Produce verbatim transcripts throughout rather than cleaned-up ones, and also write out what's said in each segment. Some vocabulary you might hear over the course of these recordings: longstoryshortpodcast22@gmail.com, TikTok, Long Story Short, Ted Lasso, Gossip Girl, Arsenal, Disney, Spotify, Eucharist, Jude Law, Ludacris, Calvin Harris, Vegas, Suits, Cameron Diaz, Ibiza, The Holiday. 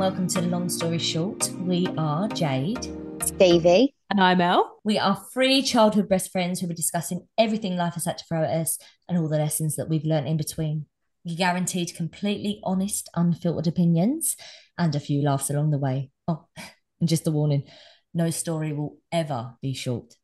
welcome to Long Story Short. We are Jade, Davey, and I'm Elle. We are three childhood best friends who will be discussing everything life has had to throw at us and all the lessons that we've learned in between. You're guaranteed completely honest, unfiltered opinions and a few laughs along the way. Oh, and just a warning, no story will ever be short.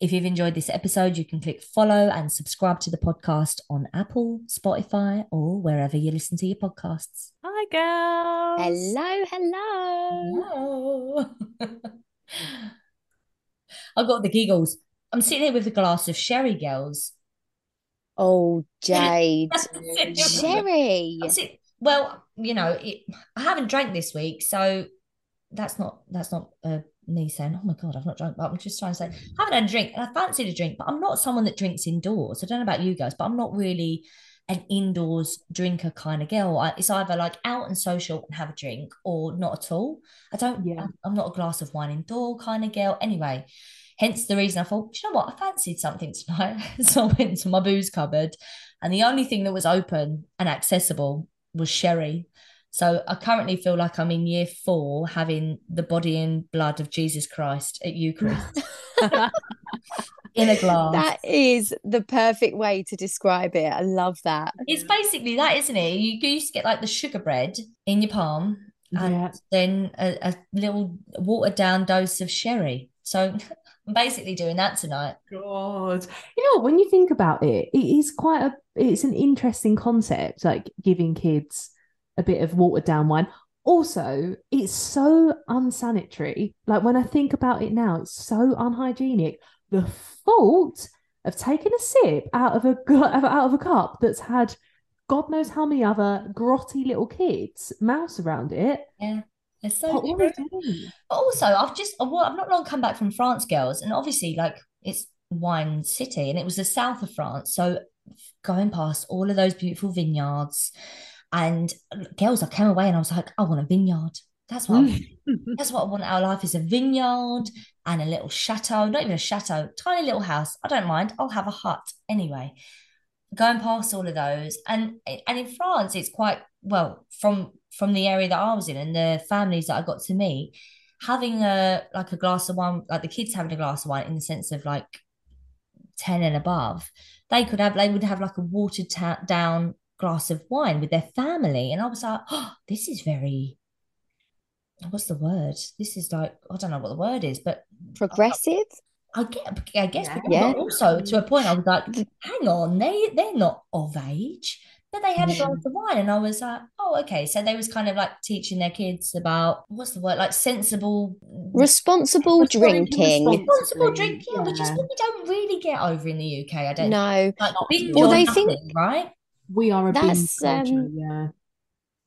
If you've enjoyed this episode, you can click follow and subscribe to the podcast on Apple, Spotify, or wherever you listen to your podcasts. Hi, girls. Hello, hello. Hello. I've got the giggles. I'm sitting here with a glass of sherry, girls. Oh, Jade. Sherry. Sit- well, you know, it, I haven't drank this week, so that's not, that's not a... Uh, me saying, oh my God, I've not drunk, but I'm just trying to say, I haven't had a drink, and I fancied a drink, but I'm not someone that drinks indoors. I don't know about you guys, but I'm not really an indoors drinker kind of girl. I, it's either like out and social and have a drink or not at all. I don't, yeah. I'm, I'm not a glass of wine indoor kind of girl. Anyway, hence the reason I thought, do you know what, I fancied something tonight. So I went to my booze cupboard, and the only thing that was open and accessible was sherry. So I currently feel like I'm in year four having the body and blood of Jesus Christ at Eucharist in a glass. That is the perfect way to describe it. I love that. It's basically that, isn't it? You used to get like the sugar bread in your palm and yeah. then a, a little watered down dose of sherry. So I'm basically doing that tonight. God. You know, when you think about it, it is quite a, it's an interesting concept, like giving kids a bit of watered down wine. Also, it's so unsanitary. Like, when I think about it now, it's so unhygienic. The fault of taking a sip out of a out of a cup that's had God knows how many other grotty little kids mouse around it. Yeah, it's so but also, I've just I've not long come back from France, girls, and obviously, like, it's wine city, and it was the south of France, so going past all of those beautiful vineyards. And girls, I came away and I was like, I want a vineyard. That's what I, that's what I want. Our life is a vineyard and a little chateau. Not even a chateau, tiny little house. I don't mind. I'll have a hut anyway. Going past all of those, and and in France, it's quite well from from the area that I was in and the families that I got to meet, having a like a glass of wine, like the kids having a glass of wine in the sense of like ten and above, they could have they would have like a watered ta- down. glass of wine with their family, and I was like, oh, this is very what's the word this is like I don't know what the word is, but progressive, I, I get I guess yeah. Yeah. But also to a point I was like, hang on, they they're not of age, but they had a glass of wine, and I was like, oh, okay. So they was kind of like teaching their kids about what's the word like sensible responsible, responsible drinking responsible drinking yeah. Which is what we don't really get over in the U K, I don't know, like, or they nothing, think right we are a binge culture, um, yeah.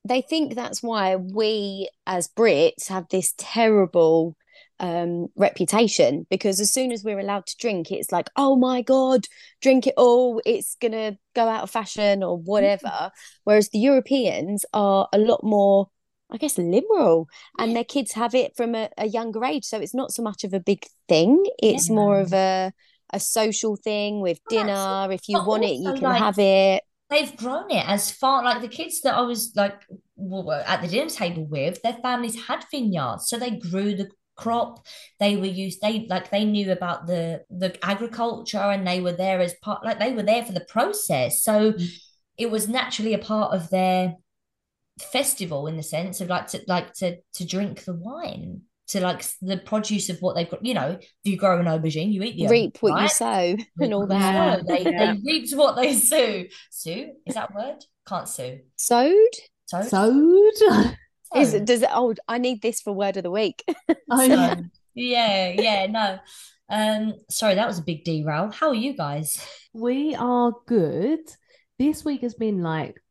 They think that's why we as Brits have this terrible um, reputation, because as soon as we're allowed to drink, it's like, oh my God, drink it all, it's going to go out of fashion or whatever. Mm-hmm. Whereas the Europeans are a lot more, I guess, liberal, and yeah. their kids have it from a, a younger age. So it's not so much of a big thing. It's yeah. more of a, a social thing with oh, dinner. If you want it, you can like- have it. They've grown it as far, like the kids that I was like were at the dinner table with, their families had vineyards, so they grew the crop. They were used, they like they knew about the the agriculture, and they were there as part, like they were there for the process. So mm-hmm. it was naturally a part of their festival in the sense of like to like to to drink the wine, to like the produce of what they've got. You know, if you grow an aubergine, you eat the reap what right? you sow and all that. No, they, yeah. they reaped what they sow. Sue, is that a word? Can't sue. Sowed? Sowed? Sowed? Is it, does it, oh, I need this for word of the week. I know. Yeah, yeah, no. Um, sorry, that was a big derail. How are you guys? We are good. This week has been like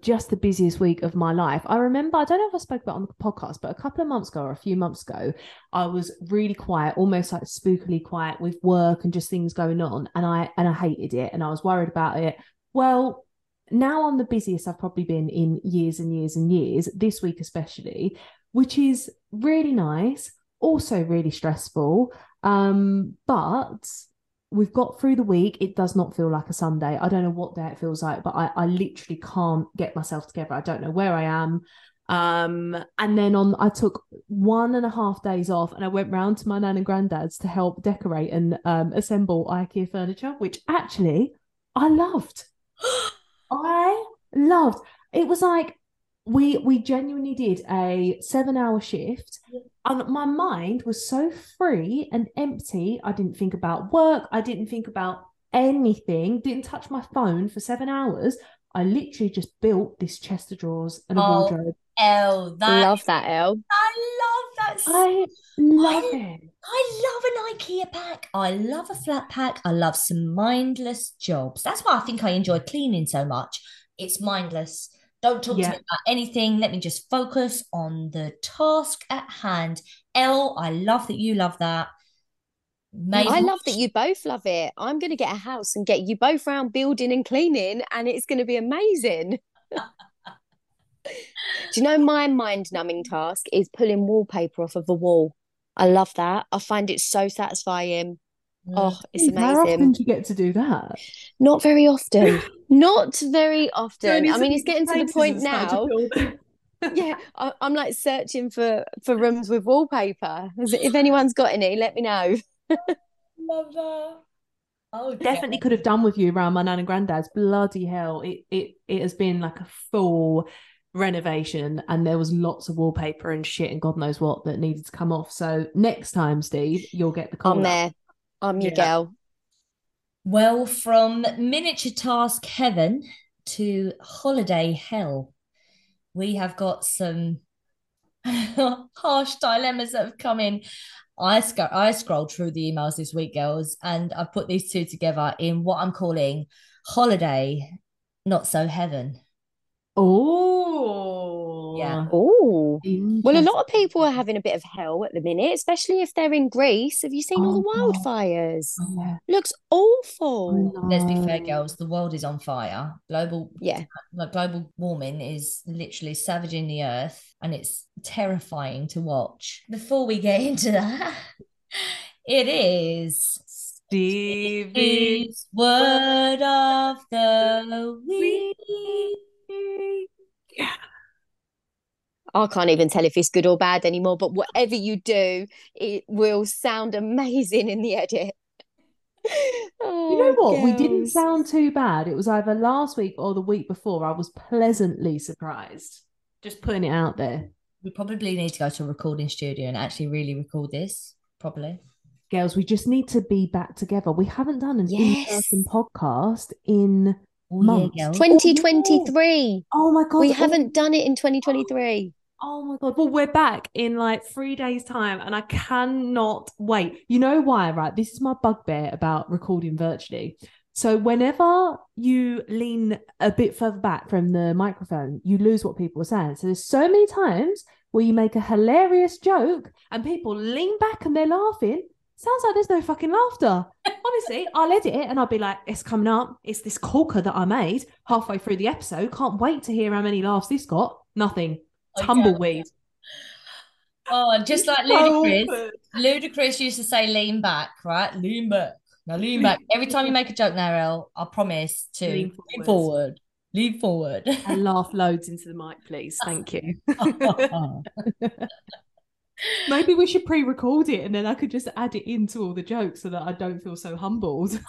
just the busiest week of my life. I remember, I don't know if I spoke about it on the podcast, but a couple of months ago or a few months ago, I was really quiet, almost like spookily quiet with work and just things going on. And I, and I hated it. And I was worried about it. Well, now I'm the busiest I've probably been in years and years and years, this week especially, which is really nice. Also really stressful. Um, but... we've got through the week. It does not feel like a Sunday. I don't know what day it feels like, but I, I literally can't get myself together. I don't know where I am. Um, and then on, I took one and a half days off, and I went round to my nan and granddad's to help decorate and um, assemble IKEA furniture, which actually I loved. I loved. It was like we we genuinely did a seven hour shift, and my mind was so free and empty. I didn't think about work. I didn't think about anything. Didn't touch my phone for seven hours. I literally just built this chest of drawers and a oh, wardrobe. L, that love that L. I love that. So I love I, it. I love an IKEA pack. I love a flat pack. I love some mindless jobs. That's why I think I enjoy cleaning so much. It's mindless. Don't talk yeah. to me about anything. Let me just focus on the task at hand. L, I love that you love that. Maybe. I love that you both love it. I'm going to get a house and get you both round building and cleaning, and it's going to be amazing. Do you know, my mind-numbing task is pulling wallpaper off of a wall. I love that. I find it so satisfying. Mm. Oh, it's amazing. How often do you get to do that? Not very often. Not very often. I mean, it's getting to the point now. Yeah, I, I'm like searching for, for rooms with wallpaper. If anyone's got any, let me know. Love that. Oh, definitely could have done with you around my nan and granddad's. Bloody hell, it it it has been like a full renovation, and there was lots of wallpaper and shit and God knows what that needed to come off. So next time, Steve, you'll get the call. I'm there. I'm your yeah. girl. Well, from miniature task heaven to holiday hell, we have got some harsh dilemmas that have come in. I, sc- I scrolled through the emails this week, girls, and I've put these two together in what I'm calling holiday, not so heaven. Oh. Yeah. Oh. Well, a lot of people are having a bit of hell at the minute, especially if they're in Greece. Have you seen oh, all the wildfires? Oh, yeah. Looks awful. Oh, no. Let's be fair, girls. The world is on fire. Global, yeah. Like, global warming is literally savaging the earth, and it's terrifying to watch. Before we get into that, it is Stevie's Word of the Week. I can't even tell if it's good or bad anymore, but whatever you do, it will sound amazing in the edit. Oh, you know what? Girls. We didn't sound too bad. It was either last week or the week before. I was pleasantly surprised. Just putting it out there. We probably need to go to a recording studio and actually really record this properly. Girls, we just need to be back together. We haven't done an yes. in-person podcast in... Oh, yeah, twenty twenty-three. Oh my God. We haven't done it in twenty twenty-three. Oh my God. Well, we're back in like three days' time, and I cannot wait. You know why, right? This is my bugbear about recording virtually. So whenever you lean a bit further back from the microphone, you lose what people are saying. So there's so many times where you make a hilarious joke and people lean back and they're laughing. Sounds like there's no fucking laughter. Honestly, I'll edit it and I'll be like, it's coming up. It's this corker that I made halfway through the episode. Can't wait to hear how many laughs this got. Nothing. Tumbleweed. Oh, and just like Ludacris. Ludacris used to say lean back, right? Lean back. Now lean back. Every time you make a joke, Narelle, I promise to lean forward. Lean forward. Lean forward. And laugh loads into the mic, please. Thank you. Maybe we should pre-record it, and then I could just add it into all the jokes so that I don't feel so humbled. She's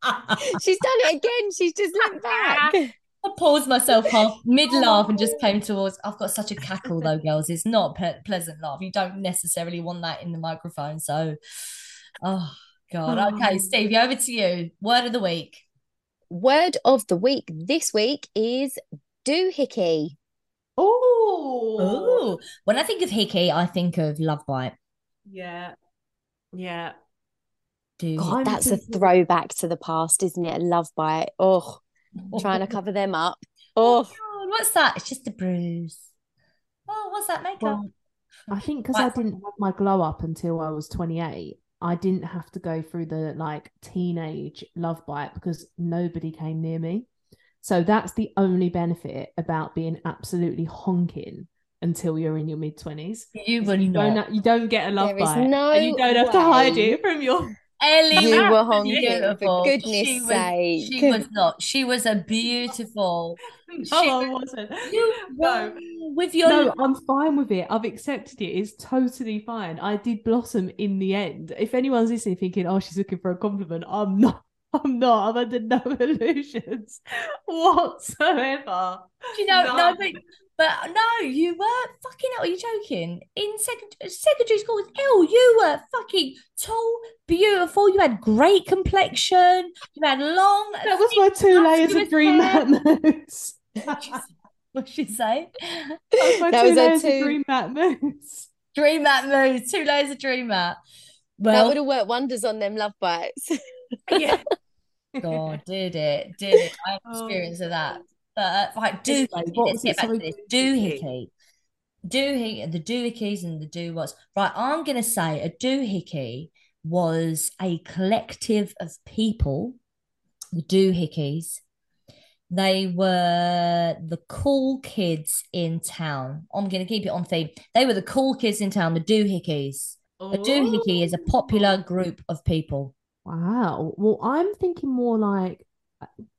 done it again. She's just looked back. I paused myself half mid-laugh and just came towards. I've got such a cackle though, girls. It's not a pleasant laugh. You don't necessarily want that in the microphone. So, oh, God. Okay, Stevie, over to you. Word of the week. Word of the week this week is doohickey. Oh, when I think of hickey, I think of Love Bite. Yeah, yeah. Dude, God, that's a throwback to the past, isn't it? A Love Bite. Oh, trying to cover them up. Oh, oh God, what's that? It's just a bruise. Oh, what's that makeup? Well, I think because I didn't have my glow up until I was twenty-eight, I didn't have to go through the like teenage Love Bite because nobody came near me. So that's the only benefit about being absolutely honking until you're in your mid twenties. You will not. You don't get a Love Bite. There is no way. And you don't have to hide it from your Ellie, you were honking, for goodness she was, sake. She was not. She was a beautiful. Oh, she, I wasn't. You were no. with your. No, I'm fine with it. I've accepted it. It's totally fine. I did blossom in the end. If anyone's listening thinking, oh, she's looking for a compliment, I'm not. I'm not. I'm under no illusions whatsoever. Do you know? No, no but, but no, you were fucking. Are you joking? In second, secondary school, ill. You were fucking tall, beautiful. You had great complexion. You had long. That was my two layers of green mat moves. What'd she say? That was my that two was layers two... of green mat moves. Dream mat moves. Two layers of dream mat. Well, that would have worked wonders on them love bites. Yeah. God, did it, did it. I had experience oh, of that. But uh, right, doohickey, let's get back to this. Doohickey. Doohickey, the doohickeys and the doo-whats. Right, I'm going to say a doohickey was a collective of people, the doohickeys. They were the cool kids in town. I'm going to keep it on theme. They were the cool kids in town, the doohickeys. Ooh. A doohickey is a popular group of people. Wow. Well, I'm thinking more like,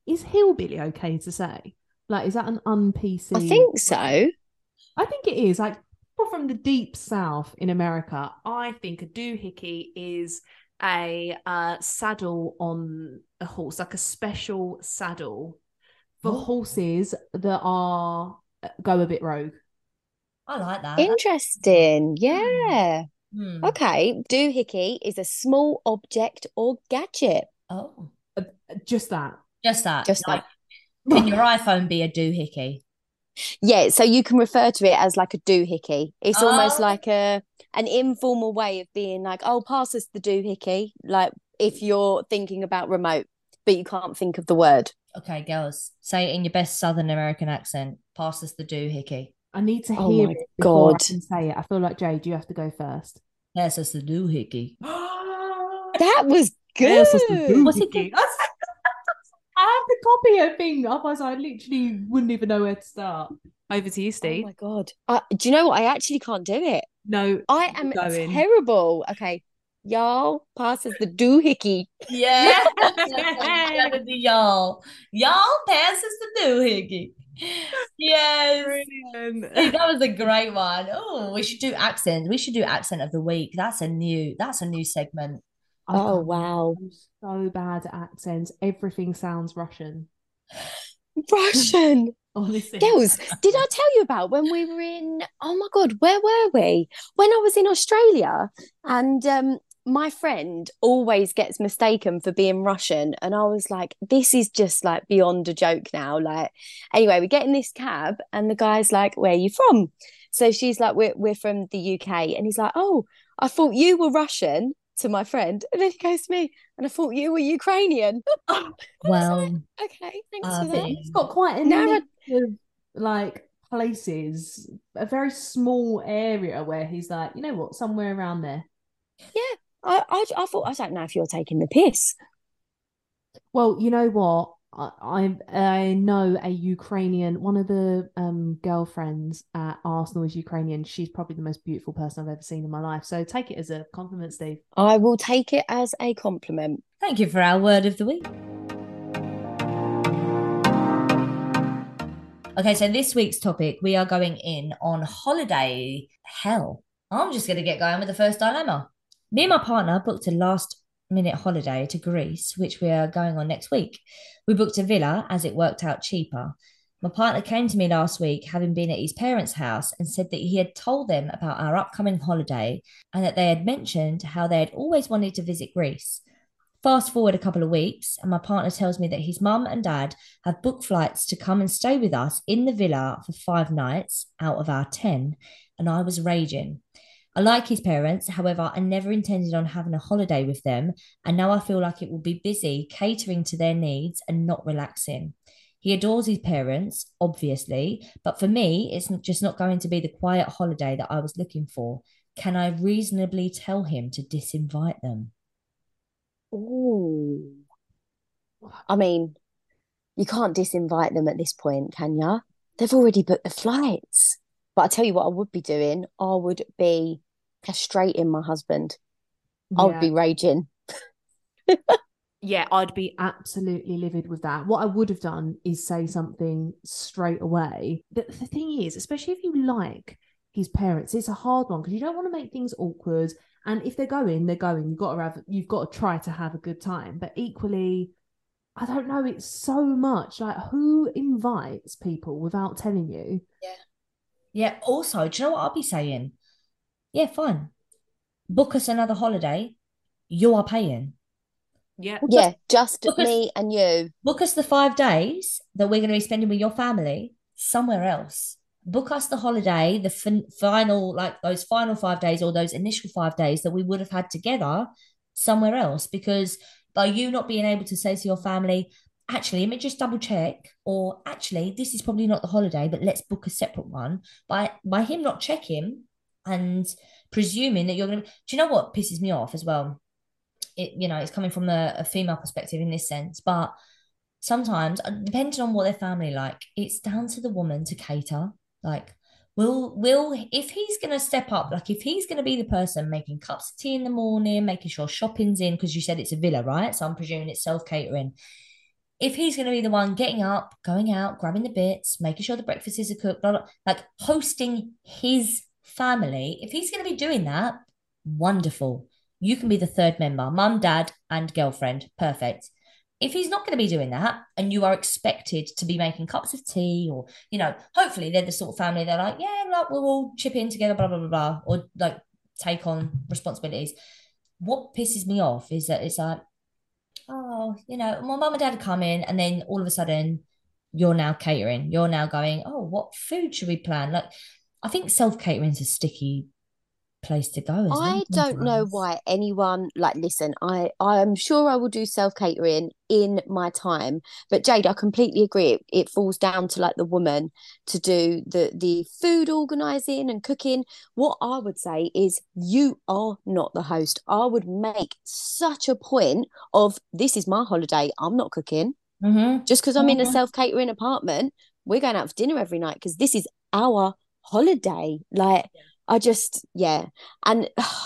is hillbilly okay to say? Like, is that an un-P C? I think so. I think it is. Like, people from the deep south in America, I think a doohickey is a uh, saddle on a horse, like a special saddle for what? Horses that are go a bit rogue. I like that. Interesting. Yeah. Mm. Hmm. Okay, doohickey is a small object or gadget. Oh, uh, just that, just that, just like, that. Can your iPhone be a doohickey? Yeah, so you can refer to it as like a doohickey. It's oh. almost like a an informal way of being like, "Oh, pass us the doohickey." Like if you're thinking about remote, but you can't think of the word. Okay, girls, say it in your best Southern American accent. Pass us the doohickey. I need to hear oh my it before God. I can say it. I feel like, Jade, you have to go first. Yes, it's the doohickey. That was good. Yes, it's the What's it good? I have to copy a thing, otherwise I literally wouldn't even know where to start. Over to you, Steve. Oh, my God. Uh, do you know what? I actually can't do it. No. I am going. terrible. Okay. Y'all passes the doohickey. Yeah. y'all. Y'all passes the doohickey. Yes. Brilliant. Dude, that was a great one. Oh, we should do accents. We should do accent of the week. That's a new that's a new segment. Oh, oh wow. I'm so bad at accents. Everything sounds Russian. Russian. Honestly. Girls, did I tell you about when we were in oh my God, where were we? When I was in Australia and um my friend always gets mistaken for being Russian. And I was like, this is just like beyond a joke now. Like, anyway, we get in this cab and the guy's like, where are you from? So she's like, we're, we're from the U K. And he's like, oh, I thought you were Russian to my friend. And then he goes to me and I thought you were Ukrainian. Well, like, okay, thanks uh, for that. It's got quite a narrative, like, places, a very small area where he's like, you know what, somewhere around there. Yeah. I, I I thought I don't know if you're taking the piss. Well, you know what? I I, I know a Ukrainian. One of the um, girlfriends at Arsenal is Ukrainian. She's probably the most beautiful person I've ever seen in my life. So take it as a compliment, Steve. I will take it as a compliment. Thank you for our word of the week. Okay, so this week's topic, we are going in on holiday hell. I'm just going to get going with the first dilemma. Me and my partner booked a last-minute holiday to Greece, which we are going on next week. We booked a villa as it worked out cheaper. My partner came to me last week, having been at his parents' house, and said that he had told them about our upcoming holiday and that they had mentioned how they had always wanted to visit Greece. Fast forward a couple of weeks, and my partner tells me that his mum and dad have booked flights to come and stay with us in the villa for five nights out of our ten, and I was raging. I like his parents, however, I never intended on having a holiday with them, and now I feel like it will be busy catering to their needs and not relaxing. He adores his parents, obviously, but for me, it's just not going to be the quiet holiday that I was looking for. Can I reasonably tell him to disinvite them? Ooh. I mean, you can't disinvite them at this point, can ya? They've already booked the flights. But I tell you what I would be doing, I would be castrating my husband. Yeah. I would be raging. Yeah, I'd be absolutely livid with that. What I would have done is say something straight away. But the thing is, especially if you like his parents, it's a hard one because you don't want to make things awkward. And if they're going, they're going. You've got to have, you've got to try to have a good time. But equally, I don't know, it's so much. Like, who invites people without telling you? Yeah. Yeah, also, do you know what I'll be saying? Yeah, fine. Book us another holiday. You are paying. Yeah, well, just, yeah, just book me us, and you. Book us the five days that we're going to be spending with your family somewhere else. Book us the holiday, the fin- final, like those final five days or those initial five days that we would have had together somewhere else. Because by you not being able to say to your family, actually, let me just double check, or actually, this is probably not the holiday, but let's book a separate one. By, by him not checking and presuming that you're going to, do you know what pisses me off as well? It, you know, it's coming from a, a female perspective in this sense, but sometimes, depending on what their family like, it's down to the woman to cater. Like, will, will, if he's going to step up, like if he's going to be the person making cups of tea in the morning, making sure shopping's in, because you said it's a villa, right? So I'm presuming it's self-catering. If he's going to be the one getting up, going out, grabbing the bits, making sure the breakfasts are cooked, blah, blah, like hosting his family, if he's going to be doing that, wonderful. You can be the third member, mum, dad, and girlfriend. Perfect. If he's not going to be doing that and you are expected to be making cups of tea or, you know, hopefully they're the sort of family they're like, yeah, like we'll all chip in together, blah, blah, blah, blah, or like take on responsibilities. What pisses me off is that it's like, oh, you know, my mum and dad are coming, and then all of a sudden you're now catering. You're now going, oh, what food should we plan? Like, I think self-catering is a sticky place to go. I don't know why anyone, like, listen, I I'm sure I will do self-catering in my time, but Jade, I completely agree, it, it falls down to like the woman to do the the food organising and cooking. What I would say is you are not the host. I would make such a point of, this is my holiday, I'm not cooking. Mm-hmm. Just because I'm mm-hmm. in a self-catering apartment, we're going out for dinner every night because this is our holiday. Like, I just, yeah. And uh,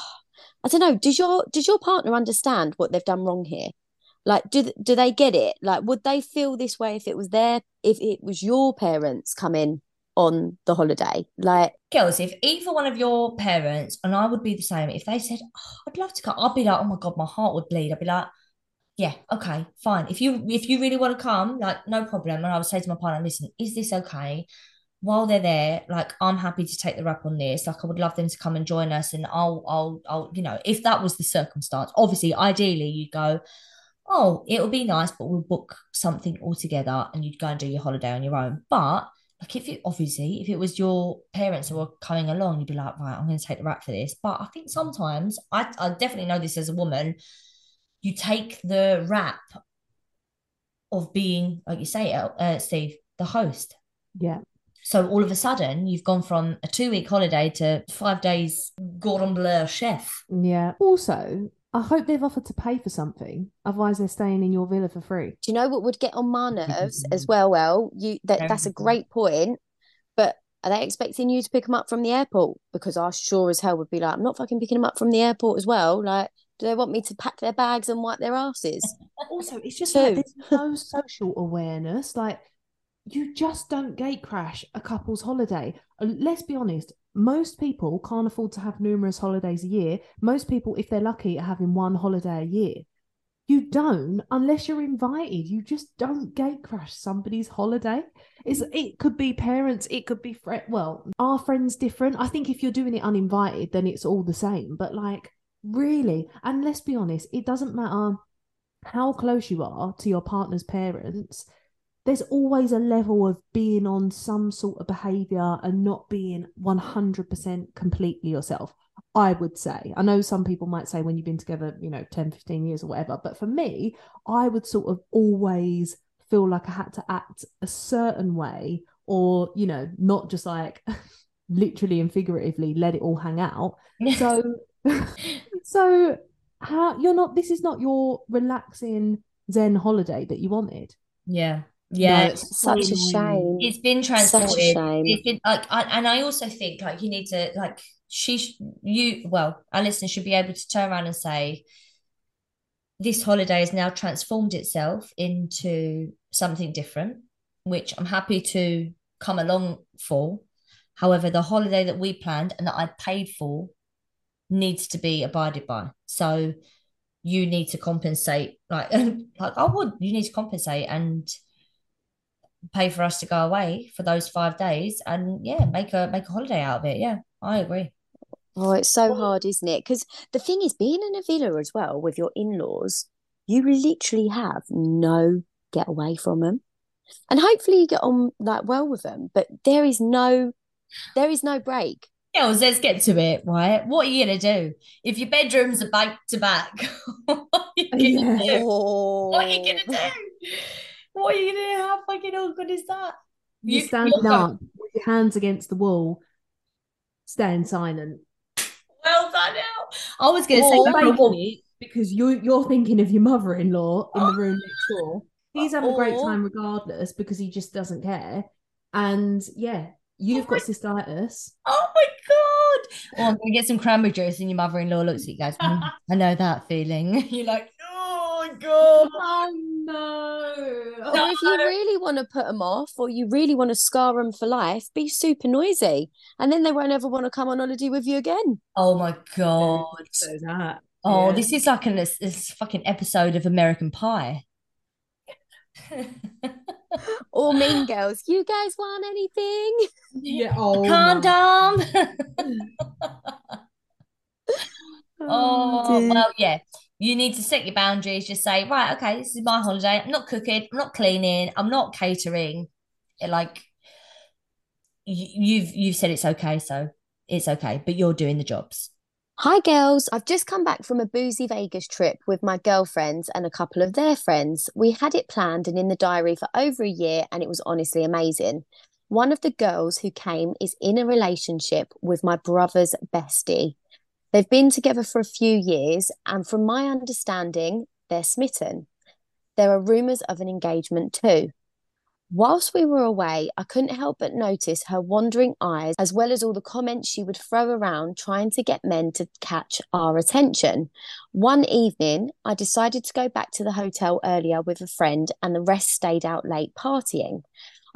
I don't know, does your does your partner understand what they've done wrong here? Like, do do they get it? Like, would they feel this way if it was their, if it was your parents coming on the holiday? Like, girls, if either one of your parents, and I would be the same, if they said, oh, I'd love to come, I'd be like, oh my God, my heart would bleed. I'd be like, yeah, okay, fine. If you if you really want to come, like, no problem. And I would say to my partner, listen, is this okay? While they're there, like, I'm happy to take the rap on this. Like, I would love them to come and join us, and I'll, I'll, I'll, you know, if that was the circumstance, obviously, ideally, you'd go, oh, it'll be nice, but we'll book something all together, and you'd go and do your holiday on your own. But, like, if it, obviously, if it was your parents who were coming along, you'd be like, right, I'm going to take the rap for this. But I think sometimes, I, I definitely know this as a woman, you take the rap of being, like you say, uh, Steve, the host. Yeah. So all of a sudden, you've gone from a two-week holiday to five days Gordon Bleu chef. Yeah. Also, I hope they've offered to pay for something. Otherwise, they're staying in your villa for free. Do you know what would get on my nerves as well, well? You that, That's a great point. But are they expecting you to pick them up from the airport? Because I sure as hell would be like, I'm not fucking picking them up from the airport as well. Like, do they want me to pack their bags and wipe their asses? Also, it's just like there's no social awareness. Like, you just don't gate crash a couple's holiday. Let's be honest, most people can't afford to have numerous holidays a year. Most people, if they're lucky, are having one holiday a year. You don't, unless you're invited, you just don't gate crash somebody's holiday. It's, it could be parents, it could be friends. Well, are friends different? I think if you're doing it uninvited, then it's all the same. But like, really, and let's be honest, it doesn't matter how close you are to your partner's parents, there's always a level of being on some sort of behaviour and not being one hundred percent completely yourself, I would say. I know some people might say when you've been together, you know, ten, fifteen years or whatever, but for me, I would sort of always feel like I had to act a certain way or, you know, not just like literally and figuratively let it all hang out. So, so how you're not, this is not your relaxing Zen holiday that you wanted. Yeah. Yeah, no, it's such a shame. It's been transported. Such a shame. It's been like, I, and I also think like you need to like she, you, well, our listeners should be able to turn around and say, this holiday has now transformed itself into something different, which I'm happy to come along for. However, the holiday that we planned and that I paid for needs to be abided by. So you need to compensate, like, like I would, you need to compensate and pay for us to go away for those five days and, yeah, make a make a holiday out of it. Yeah, I agree. Oh, it's so hard, isn't it? Because the thing is, being in a villa as well with your in-laws, you literally have no get away from them. And hopefully you get on like well with them, but there is no, there is no break. Girls, let's get to it, right? What are you going to do? If your bedrooms are back to back, what are you going to yeah. do? What are you going to do? What are you going to do? How fucking awkward is that? You, you stand up with your hands against the wall, staying silent. Well done out. I was going to say baby, because you, you're thinking of your mother-in-law in the room next door. He's having or, a great time regardless because he just doesn't care. And, yeah, you've oh got my, cystitis. Oh, my God. Well, I'm going to get some cranberry juice and your mother-in-law looks at you guys. Mm, I know that feeling. You're like, oh, my God. Oh, no. So if you really want to put them off or you really want to scar them for life, be super noisy. And then they won't ever want to come on holiday with you again. Oh, my God. So that. Oh, yeah. This is like an, this, this fucking episode of American Pie. Or Mean Girls. You guys want anything? Yeah. Oh, condom. oh dear. Well, yeah. You need to set your boundaries. Just say, right, okay, this is my holiday. I'm not cooking. I'm not cleaning. I'm not catering. Like you've you've said, it's okay, so it's okay. But you're doing the jobs. Hi, girls. I've just come back from a boozy Vegas trip with my girlfriends and a couple of their friends. We had it planned and in the diary for over a year, and it was honestly amazing. One of the girls who came is in a relationship with my brother's bestie. They've been together for a few years, and from my understanding, they're smitten. There are rumours of an engagement too. Whilst we were away, I couldn't help but notice her wandering eyes, as well as all the comments she would throw around trying to get men to catch our attention. One evening, I decided to go back to the hotel earlier with a friend and the rest stayed out late partying.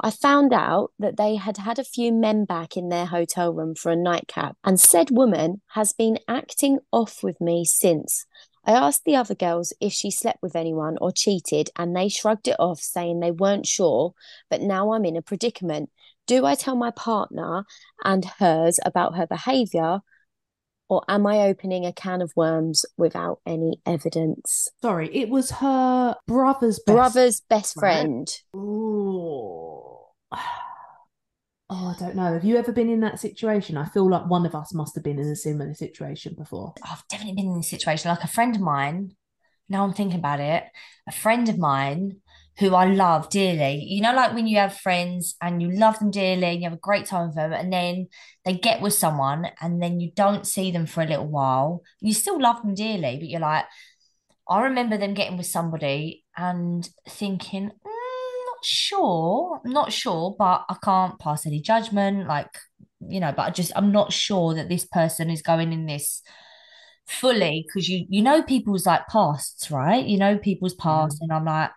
I found out that they had had a few men back in their hotel room for a nightcap, and said woman has been acting off with me since. I asked the other girls if she slept with anyone or cheated, and they shrugged it off, saying they weren't sure, but now I'm in a predicament. Do I tell my partner and hers about her behaviour, or am I opening a can of worms without any evidence? Sorry, it was her brother's best, brother's best friend. friend. Ooh. Oh, I don't know. Have you ever been in that situation? I feel like one of us must have been in a similar situation before. I've definitely been in a situation. Like a friend of mine, now I'm thinking about it, a friend of mine who I love dearly. You know, like when you have friends and you love them dearly and you have a great time with them, and then they get with someone and then you don't see them for a little while. You still love them dearly, but you're like, I remember them getting with somebody and thinking, sure I'm not sure, but I can't pass any judgment, like, you know, but I just I'm not sure that this person is going in this fully, because you you know people's like pasts, right? You know people's past, mm. and I'm like,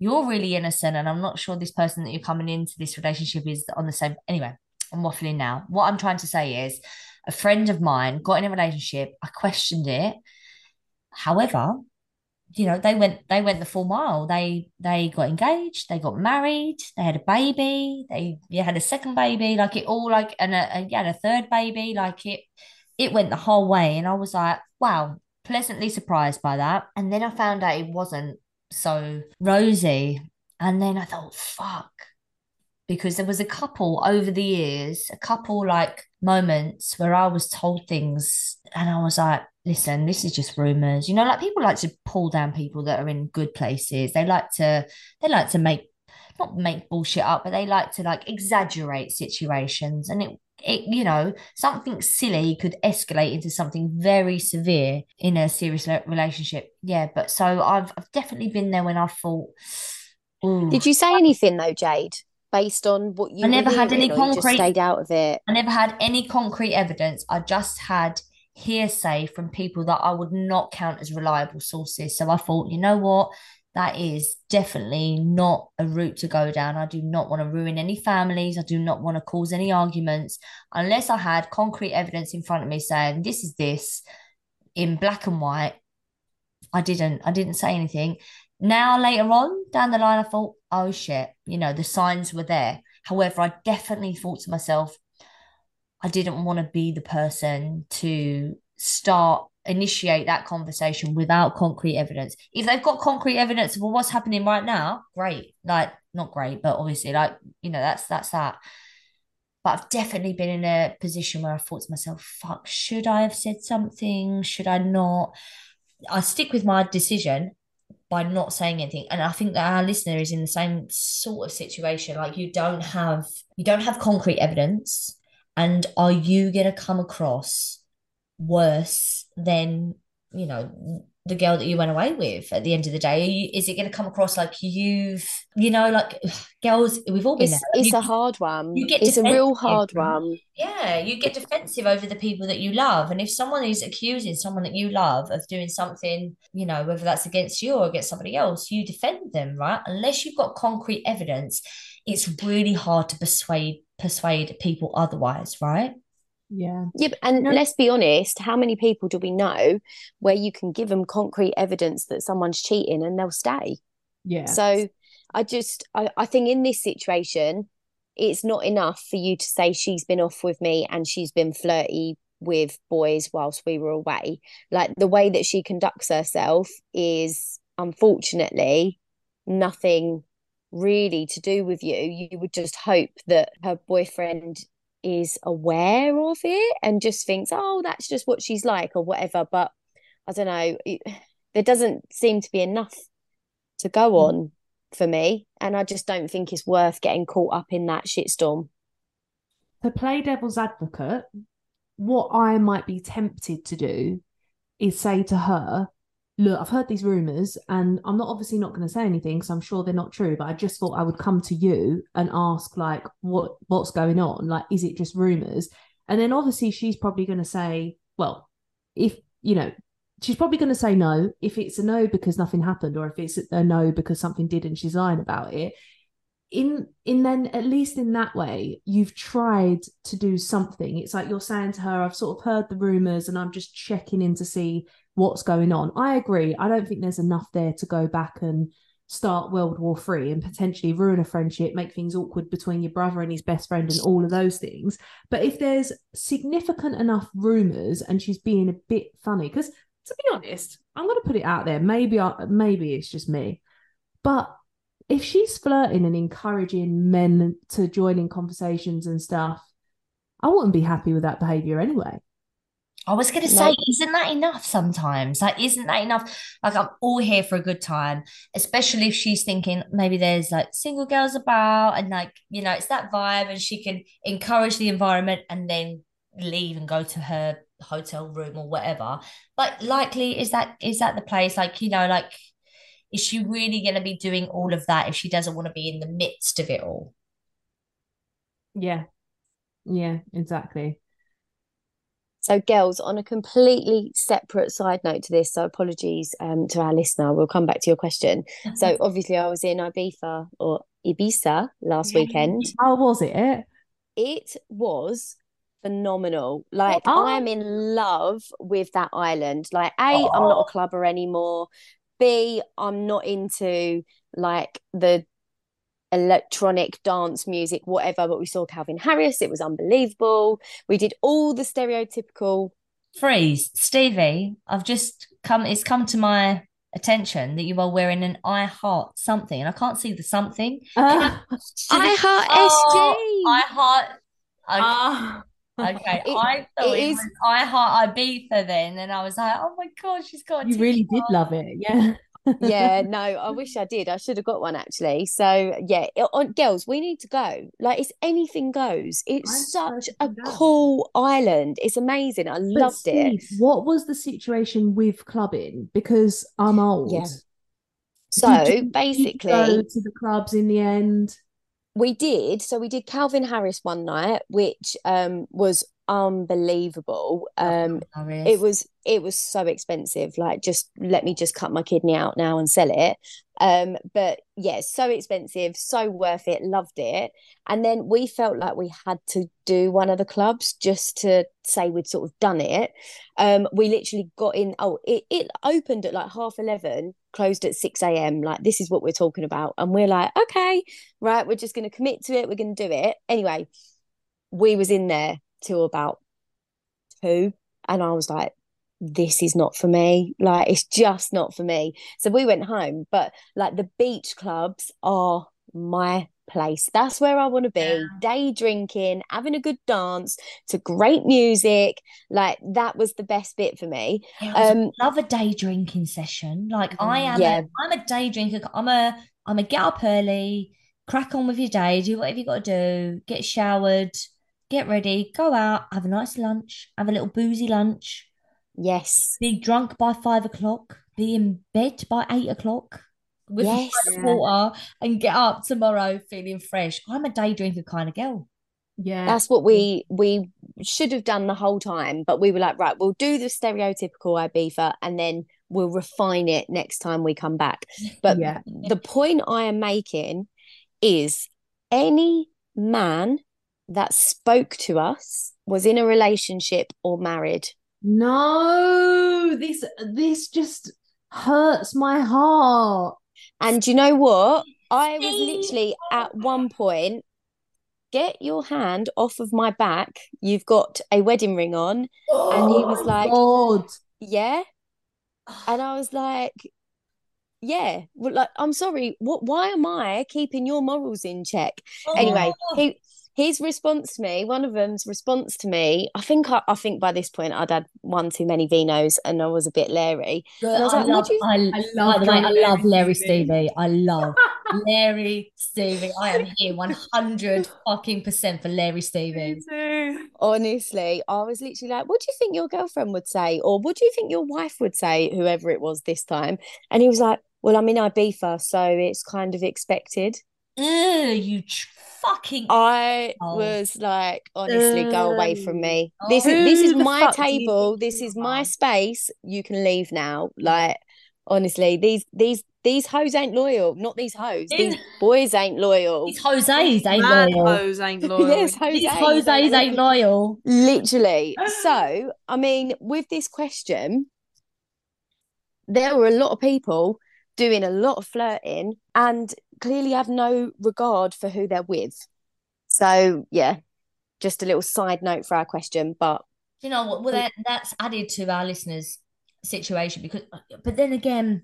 you're really innocent, and I'm not sure this person that you're coming into this relationship is on the same. Anyway, I'm waffling now. What I'm trying to say is a friend of mine got in a relationship. I questioned it, however, you know, they went they went the full mile. They they got engaged, they got married, they had a baby, they yeah, had a second baby, like it all like and a, a yeah, and a third baby, like it it went the whole way. And I was like, wow, pleasantly surprised by that. And then I found out it wasn't so rosy. And then I thought, fuck. Because there was a couple over the years, a couple like moments where I was told things and I was like, listen, this is just rumours. You know, like people like to pull down people that are in good places. They like to, they like to make, not make bullshit up, but they like to like exaggerate situations. And it, it, you know, something silly could escalate into something very severe in a serious relationship. Yeah, but so I've, I've definitely been there when I thought. Ooh. Did you say anything though, Jade? Based on what you, I never had any concrete. Stayed out of it. I never had any concrete evidence. I just had hearsay from people that I would not count as reliable sources. So I thought, you know what, that is definitely not a route to go down. I do not want to ruin any families. I do not want to cause any arguments unless I had concrete evidence in front of me saying this is this in black and white. I didn't, I didn't say anything. Now, later on down the line, I thought, oh shit, you know, the signs were there. However, I definitely thought to myself, I didn't want to be the person to start, initiate that conversation without concrete evidence. If they've got concrete evidence of, well, what's happening right now, great. Like, not great, but obviously, like, you know, that's that's that. But I've definitely been in a position where I thought to myself, fuck, should I have said something? Should I not? I stick with my decision by not saying anything. And I think that our listener is in the same sort of situation. Like, you don't have, you don't have concrete evidence. And are you going to come across worse than, you know, the girl that you went away with at the end of the day? Are you, is it going to come across like you've, you know, like, ugh, girls, we've all been it's, there. It's you, a hard one. You get it's defensive. A real hard one. Yeah, you get defensive over the people that you love. And if someone is accusing someone that you love of doing something, you know, whether that's against you or against somebody else, you defend them, right? Unless you've got concrete evidence, it's really hard to persuade persuade people otherwise, right? Yeah. Yeah, and let's be honest, how many people do we know where you can give them concrete evidence that someone's cheating and they'll stay? Yeah. So I just, I, I think in this situation, it's not enough for you to say she's been off with me and she's been flirty with boys whilst we were away. Like, the way that she conducts herself is, unfortunately, nothing really to do with you. You would just hope that her boyfriend is aware of it and just thinks, oh, that's just what she's like or whatever. But I don't know, it, there doesn't seem to be enough to go on for me, and I just don't think it's worth getting caught up in that shitstorm. To play devil's advocate, what I might be tempted to do is say to her, look, I've heard these rumours and I'm not obviously not going to say anything because I'm sure they're not true, but I just thought I would come to you and ask, like, what what's going on? Like, is it just rumours? And then obviously she's probably going to say, well, if, you know, she's probably going to say no, if it's a no because nothing happened, or if it's a no because something did and she's lying about it. In, in then, at least in that way, you've tried to do something. It's like you're saying to her, I've sort of heard the rumours and I'm just checking in to see what's going on. I agree. I don't think there's enough there to go back and start World War Three and potentially ruin a friendship, make things awkward between your brother and his best friend and all of those things. But if there's significant enough rumours and she's being a bit funny, because to be honest, I'm going to put it out there. Maybe, I, maybe it's just me, but if she's flirting and encouraging men to join in conversations and stuff, I wouldn't be happy with that behaviour anyway. I was going to say, like, isn't that enough sometimes? Like, isn't that enough? Like, I'm all here for a good time, especially if she's thinking maybe there's, like, single girls about and, like, you know, it's that vibe and she can encourage the environment and then leave and go to her hotel room or whatever. Like, likely, is that is that the place? Like, you know, like, is she really going to be doing all of that if she doesn't want to be in the midst of it all? Yeah. Yeah, exactly. So, girls, on a completely separate side note to this, so apologies um, to our listener, we'll come back to your question. So, obviously, I was in Ibiza or Ibiza last weekend. How was it? It was phenomenal. Like, oh. I'm in love with that island. Like, A, oh. I'm not a clubber anymore. B, I'm not into, like, the electronic dance music, whatever, but we saw Calvin Harris. It was unbelievable. We did all the stereotypical freeze. Stevie, I've just come it's come to my attention that you are wearing an I heart something, and I can't see the something. Uh, I heart oh, S G. I heart I, uh. Okay, it, I thought it, it is... was I heart Ibiza then, and I was like, oh my god, she's got. You really did love it, yeah. Yeah, no, I wish I did. I should have got one actually. So yeah, it, on, girls, we need to go. Like, it's anything goes. It's I'm such a go. cool island. It's amazing. I but loved Steve, it. What was the situation with clubbing? Because I'm old. Yeah. So did you, basically, did you go to the clubs in the end? We did. So we did Calvin Harris one night, which um was unbelievable. Um, it was it was so expensive. Like, just let me just cut my kidney out now and sell it. Um, but yeah, so expensive, so worth it. Loved it. And then we felt like we had to do one of the clubs just to say we'd sort of done it. Um, we literally got in. Oh, it, it opened at like half eleven, closed at six a.m. Like, this is what we're talking about. And we're like, okay, right, we're just going to commit to it. We're going to do it. Anyway, we was in there till about two, and I was like, this is not for me. Like, it's just not for me. So we went home. But like, the beach clubs are my place. That's where I want to be. Yeah. Day drinking, having a good dance to great music. Like, that was the best bit for me. Yeah, um love a day drinking session. Like, I am yeah. a, I'm a day drinker. I'm a I'm a get up early, crack on with your day, do whatever you got to do, get showered, get ready, go out, have a nice lunch, have a little boozy lunch. Yes. Be drunk by five o'clock, be in bed by eight o'clock with yes. a water, and get up tomorrow feeling fresh. I'm a day drinker kind of girl. Yeah. That's what we we should have done the whole time, but we were like, right, we'll do the stereotypical Ibiza and then we'll refine it next time we come back. But yeah. the point I am making is any man that spoke to us was in a relationship or married. No, this this just hurts my heart. And do you know what? I was literally at one point, get your hand off of my back. You've got a wedding ring on. Oh, and he was like, God. Yeah. And I was like, yeah, well, like, I'm sorry. What? Why am I keeping your morals in check? Oh. Anyway, he... His response to me, one of them's response to me, I think I, I think by this point I'd had one too many vinos and I was a bit Larry. Girl, and I was I like, love, you... I, I love, way, I love Larry Stevie. I love Larry Stevie. I am here one hundred fucking percent for Larry Stevie. Honestly, I was literally like, what do you think your girlfriend would say? Or what do you think your wife would say, whoever it was this time? And he was like, well, I'm in Ibiza, so it's kind of expected. Ugh, you tr- fucking I oh. was like, honestly, Ugh. go away from me. Oh. This is this is my table. This is my space. You can leave now. Like, honestly, these these these hoes ain't loyal. Not these hoes. These boys ain't loyal. These Jose's ain't Mad loyal. Hoes ain't loyal. Yes, Jose's these Jose's ain't, ain't loyal. Literally. So, I mean, with this question, there were a lot of people doing a lot of flirting and clearly have no regard for who they're with. So, yeah, just a little side note for our question. But you know what? Well, that, that's added to our listeners' situation because, but then again,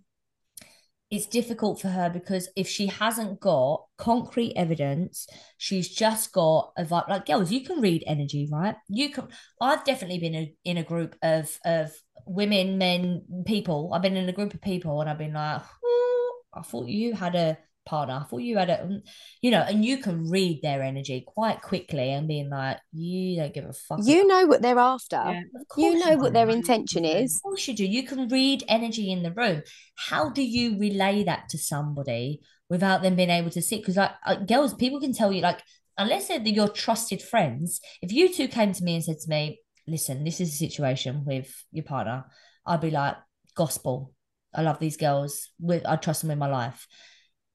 it's difficult for her because if she hasn't got concrete evidence, she's just got a vibe. Like, girls, you can read energy, right? You can. I've definitely been a, in a group of of women, men, people. I've been in a group of people, and I've been like, oh, I thought you had a partner. I thought you had a, you know, and you can read their energy quite quickly and being like, you don't give a fuck. You know what they're after. Yeah, you know you what their intention is. Of course you do. You can read energy in the room. How do you relay that to somebody without them being able to see? Because like, like girls, people can tell you, like, unless they're your trusted friends, if you two came to me and said to me, listen, this is a situation with your partner, I'd be like, gospel. I love these girls. I trust them in my life.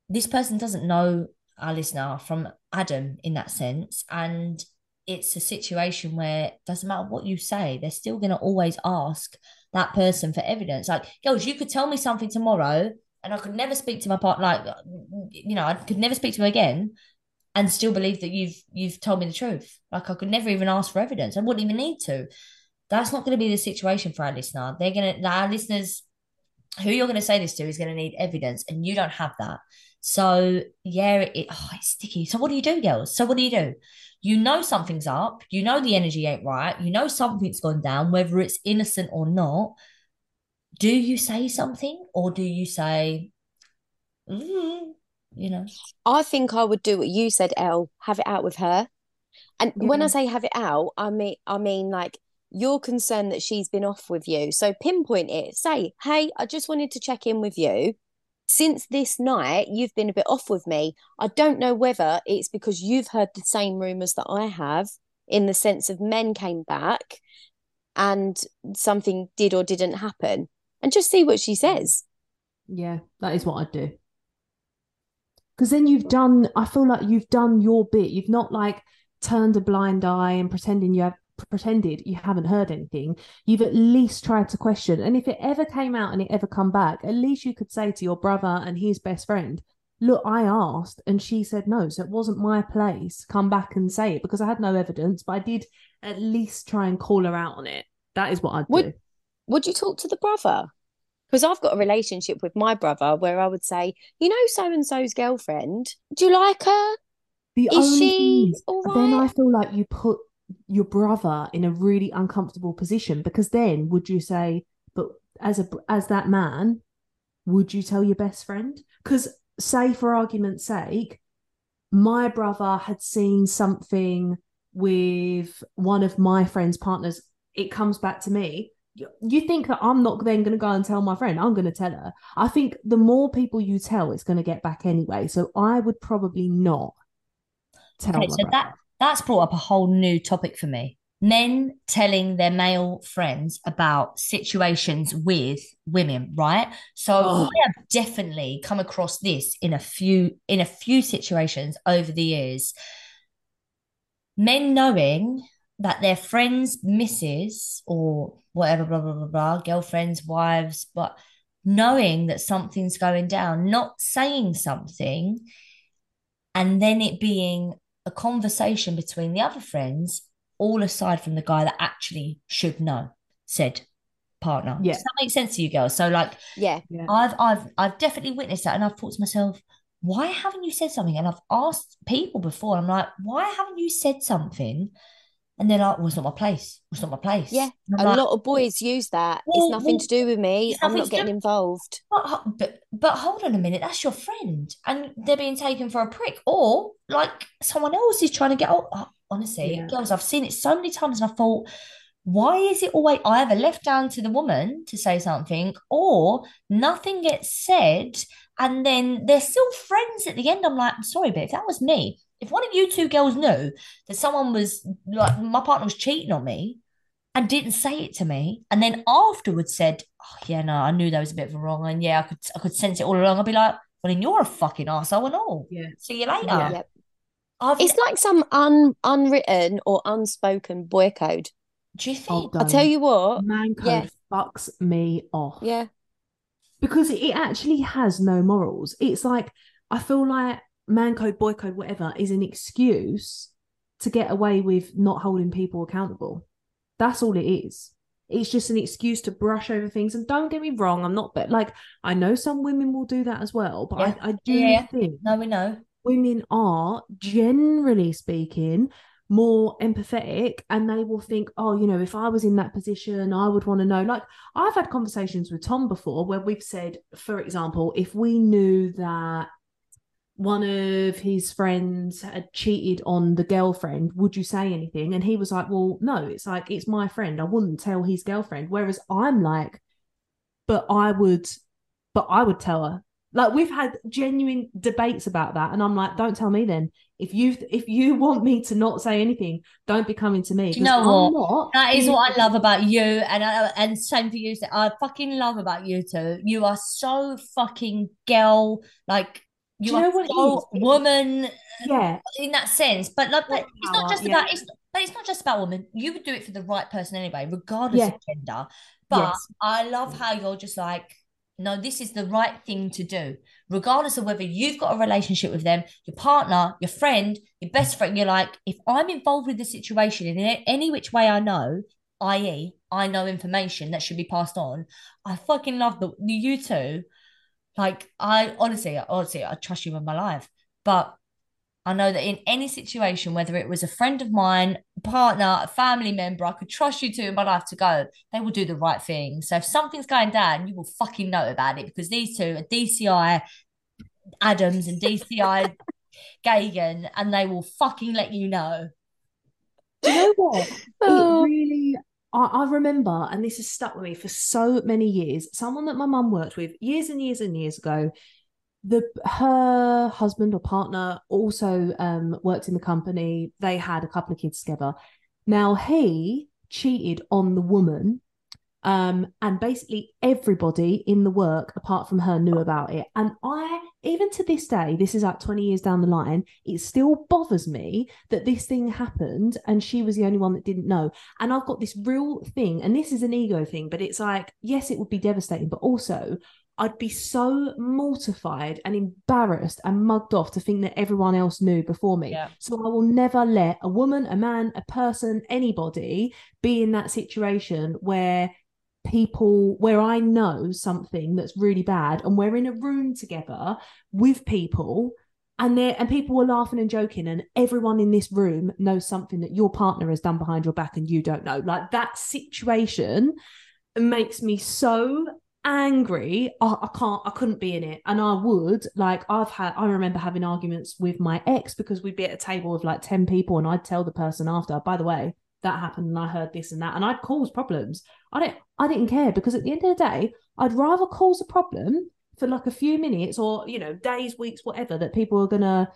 This person doesn't know our listener from Adam in that sense. And it's a situation where it doesn't matter what you say, they're still going to always ask that person for evidence. Like, girls, you could tell me something tomorrow and I could never speak to my partner. Like, you know, I could never speak to him again and still believe that you've, you've told me the truth. Like, I could never even ask for evidence. I wouldn't even need to. That's not going to be the situation for our listener. They're going to, our listeners, who you're going to say this to is going to need evidence and you don't have that. So, yeah, it, oh, it's sticky. So what do you do, girls? So what do you do? You know something's up. You know the energy ain't right. You know something's gone down, whether it's innocent or not. Do you say something or do you say, mm, you know? I think I would do what you said, Elle, have it out with her. And mm. when I say have it out, I mean, I mean like, you're concerned that she's been off with you. So pinpoint it. Say, hey, I just wanted to check in with you. Since this night, you've been a bit off with me. I don't know whether it's because you've heard the same rumours that I have in the sense of men came back and something did or didn't happen, and just see what she says. Yeah, that is what I'd do. Because then you've done, I feel like you've done your bit. You've not like turned a blind eye and pretending you have pretended you haven't heard anything. You've at least tried to question. And if it ever came out and it ever come back, at least you could say to your brother and his best friend, look, I asked and she said no, so it wasn't my place. Come back and say it, because I had no evidence, but I did at least try and call her out on it. That is what I'd would, do. Would you talk to the brother? Because I've got a relationship with my brother where I would say, you know, so-and-so's girlfriend, do you like her? The Is she all right? Then I feel like you put your brother in a really uncomfortable position, because then would you say, but as a as that man, would you tell your best friend? Because say, for argument's sake, my brother had seen something with one of my friend's partners. It comes back to me. You think that I'm not then going to go and tell my friend? I'm going to tell her. I think the more people you tell, it's going to get back anyway. So I would probably not tell okay, my so brother. That, that's brought up a whole new topic for me. Men telling their male friends about situations with women, right? So oh. I have definitely come across this in a few in a few situations over the years. Men knowing that their friends' missus or whatever, blah, blah, blah, blah, girlfriends, wives, but knowing that something's going down, not saying something, and then it being a conversation between the other friends, all aside from the guy that actually should know, said partner. Yeah. Does that make sense to you girls? So like, yeah, yeah. I've I've I've definitely witnessed that, and I've thought to myself, why haven't you said something? And I've asked people before, I'm like, why haven't you said something? And they're like, well, it's not my place. It's not my place. Yeah, a like, lot of boys use that. Well, it's nothing well, to do with me. I'm not getting do- involved. But, but but hold on a minute. That's your friend. And they're being taken for a prick. Or, like, someone else is trying to get... Oh, oh, honestly, yeah. Girls, I've seen it so many times, and I thought, why is it always... I either left down to the woman to say something, or nothing gets said, and then they're still friends at the end. I'm like, I'm sorry, but if that was me... If one of you two girls knew that someone was, like, my partner was cheating on me and didn't say it to me, and then afterwards said, oh, yeah, no, I knew that was a bit of a wrong, and, yeah, I could I could sense it all along, I'd be like, well, then you're a fucking arsehole and all. Yeah. See you later. Yeah. It's like some un- unwritten or unspoken boy code. Do you think? Oh, I'll tell you what. Man code yeah. fucks me off. Yeah. Because it actually has no morals. It's like, I feel like, man code, boy code, whatever, is an excuse to get away with not holding people accountable. That's all it is. It's just an excuse to brush over things. And don't get me wrong, I'm not, but like, I know some women will do that as well, but yeah. I, I do yeah. think no, we know. Women are, generally speaking, more empathetic, and they will think, oh, you know, if I was in that position, I would want to know. Like, I've had conversations with Tom before where we've said, for example, if we knew that one of his friends had cheated on the girlfriend, would you say anything? And he was like, well, no, it's like, it's my friend. I wouldn't tell his girlfriend. Whereas I'm like, but I would, but I would tell her. Like, we've had genuine debates about that. And I'm like, don't tell me then. If you if you want me to not say anything, don't be coming to me. Do you know I'm what? Not that is what I love about you, and I, and same for you. I fucking love about you two. You are so fucking girl, like, You, you know what so it is? Woman, yeah, in that sense. But like, but it's not just about. Yeah. It's, but it's not just about women. You would do it for the right person anyway, regardless yeah. of gender. But yes. I love how you're just like, no, this is the right thing to do, regardless of whether you've got a relationship with them, your partner, your friend, your best friend. You're like, if I'm involved with the situation in any which way I know, that is, I know information that should be passed on. I fucking love the you two. Like, I honestly, honestly, I trust you with my life. But I know that in any situation, whether it was a friend of mine, partner, a family member, I could trust you two in my life to go, they will do the right thing. So if something's going down, you will fucking know about it, because these two are D C I Adams and D C I Gagan, and they will fucking let you know. Do you know what? Oh. It really... I remember, and this has stuck with me for so many years, someone that my mum worked with years and years and years ago, the her husband or partner also um, worked in the company. They had a couple of kids together. Now, he cheated on the woman, um, and basically everybody in the work, apart from her, knew about it. And I, even to this day, this is like twenty years down the line, it still bothers me that this thing happened and she was the only one that didn't know. And I've got this real thing, and this is an ego thing, but it's like, yes, it would be devastating, but also I'd be so mortified and embarrassed and mugged off to think that everyone else knew before me. Yeah. So I will never let a woman, a man, a person, anybody be in that situation where people, where I know something that's really bad and we're in a room together with people and they're, and people were laughing and joking and everyone in this room knows something that your partner has done behind your back and you don't know. Like, that situation makes me so angry. I, I can't I couldn't be in it. And I would, like, I've had I remember having arguments with my ex because we'd be at a table of like ten people and I'd tell the person after, by the way, that happened and I heard this and that, and I'd cause problems. I don't I didn't care, because at the end of the day, I'd rather cause a problem for like a few minutes or, you know, days, weeks, whatever, that people are gonna